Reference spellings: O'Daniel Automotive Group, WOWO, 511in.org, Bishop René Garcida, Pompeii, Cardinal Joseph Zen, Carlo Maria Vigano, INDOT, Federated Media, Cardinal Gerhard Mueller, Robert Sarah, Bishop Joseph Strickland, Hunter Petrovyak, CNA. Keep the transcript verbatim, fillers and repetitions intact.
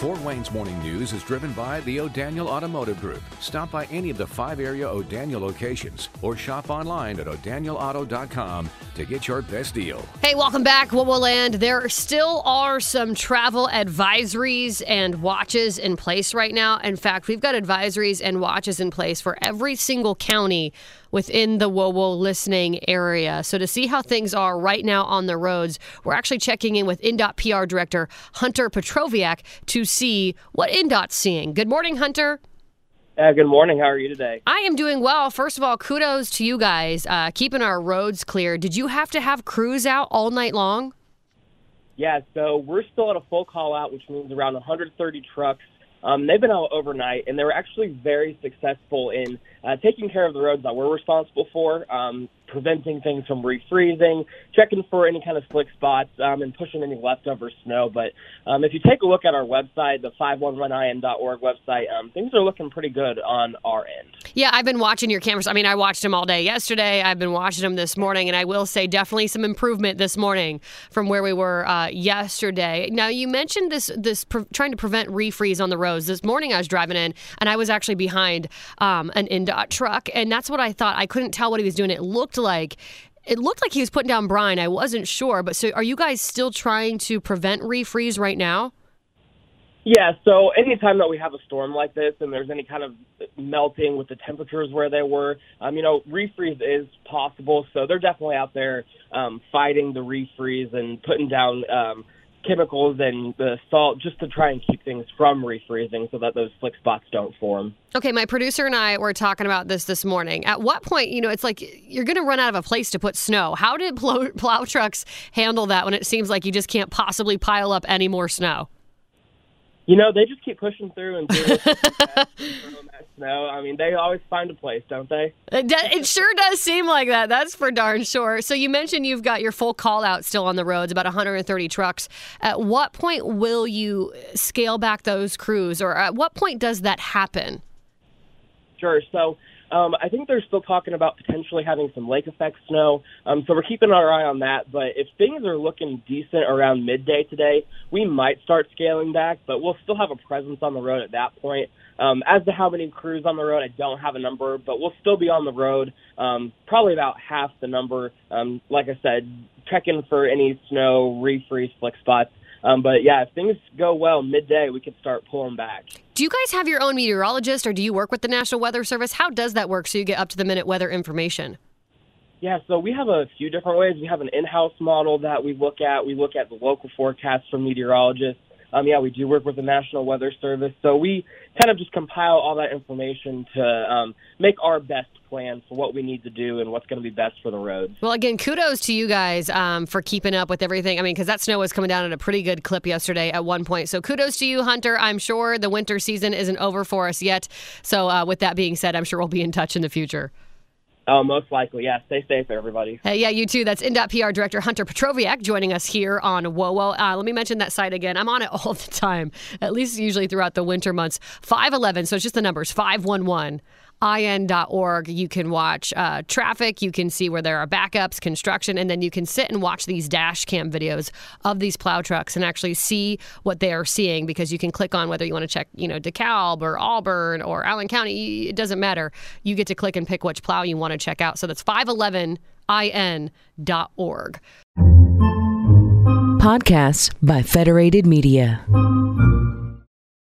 Fort Wayne's Morning News is driven by the O'Daniel Automotive Group. Stop by any of the five area O'Daniel locations or shop online at O'Daniel Auto dot com to get your best deal. Hey, welcome back, WOWO Land. There still are some travel advisories and watches in place right now. In fact, we've got advisories and watches in place for every single county within the WOWO listening area. So to see how things are right now on the roads, we're actually checking in with INDOT P R Director Hunter Petrovyak to see what INDOT's seeing. Good morning, Hunter. Uh, good morning. How are you today? I am doing well. First of all, kudos to you guys uh, keeping our roads clear. Did you have to have crews out all night long? Yeah, so we're still at a full call out, which means around one hundred thirty trucks. Um, they've been out overnight, and they were actually very successful in uh, taking care of the roads that we're responsible for, um, preventing things from refreezing, checking for any kind of slick spots, um, and pushing any leftover snow. But um, if you take a look at our website, the five one one in dot org website, um, things are looking pretty good on our end. Yeah, I've been watching your cameras. I mean, I watched them all day yesterday. I've been watching them this morning, and I will say definitely some improvement this morning from where we were uh, yesterday. Now, you mentioned this this pre- trying to prevent refreeze on the road. This morning I was driving in, and I was actually behind um, an INDOT truck, and that's what I thought. I couldn't tell what he was doing. It looked like it looked like he was putting down brine. I wasn't sure, but so are you guys still trying to prevent refreeze right now? Yeah, so anytime that we have a storm like this and there's any kind of melting with the temperatures where they were, um, you know, refreeze is possible, so they're definitely out there um, fighting the refreeze and putting down um chemicals and the salt just to try and keep things from refreezing so that those slick spots don't form. Okay, my producer and I were talking about this this morning. At what point, you know, it's like you're going to run out of a place to put snow. How did plow, plow trucks handle that when it seems like you just can't possibly pile up any more snow? You know, they just keep pushing through and doing that snow. I mean, they always find a place, don't they? It, do, it sure does seem like that. That's for darn sure. So you mentioned you've got your full call-out still on the roads, about one hundred thirty trucks. At what point will you scale back those crews, or at what point does that happen? Sure. So um, I think they're still talking about potentially having some lake effect snow. Um, so we're keeping our eye on that. But if things are looking decent around midday today, we might start scaling back, but we'll still have a presence on the road at that point. Um, as to how many crews on the road, I don't have a number, but we'll still be on the road, um, probably about half the number. Um, like I said, checking for any snow, refreeze, slick spots. Um, but, yeah, if things go well midday, we could start pulling back. Do you guys have your own meteorologist, or do you work with the National Weather Service? How does that work so you get up-to-the-minute weather information? Yeah, so we have a few different ways. We have an in-house model that we look at. We look at the local forecasts from meteorologists. Um, yeah, we do work with the National Weather Service. So we kind of just compile all that information to um, make our best plan for what we need to do and what's going to be best for the roads. Well, again, kudos to you guys um, for keeping up with everything. I mean, because that snow was coming down at a pretty good clip yesterday at one point. So kudos to you, Hunter. I'm sure the winter season isn't over for us yet. So uh, with that being said, I'm sure we'll be in touch in the future. Oh, most likely. Yeah. Stay safe, everybody. Hey, yeah, you too. That's INDOT P R Director Hunter Petrovyak joining us here on WOWO. Uh, let me mention that site again. I'm on it all the time, at least usually throughout the winter months. five eleven, so it's just the numbers, five one one in dot org. You can watch uh, traffic. You can see where there are backups, construction, and then you can sit and watch these dash cam videos of these plow trucks and actually see what they are seeing, because you can click on whether you want to check, you know, DeKalb or Auburn or Allen County. It doesn't matter. You get to click and pick which plow you want to check out. So that's five eleven in dot org. Podcasts by Federated Media.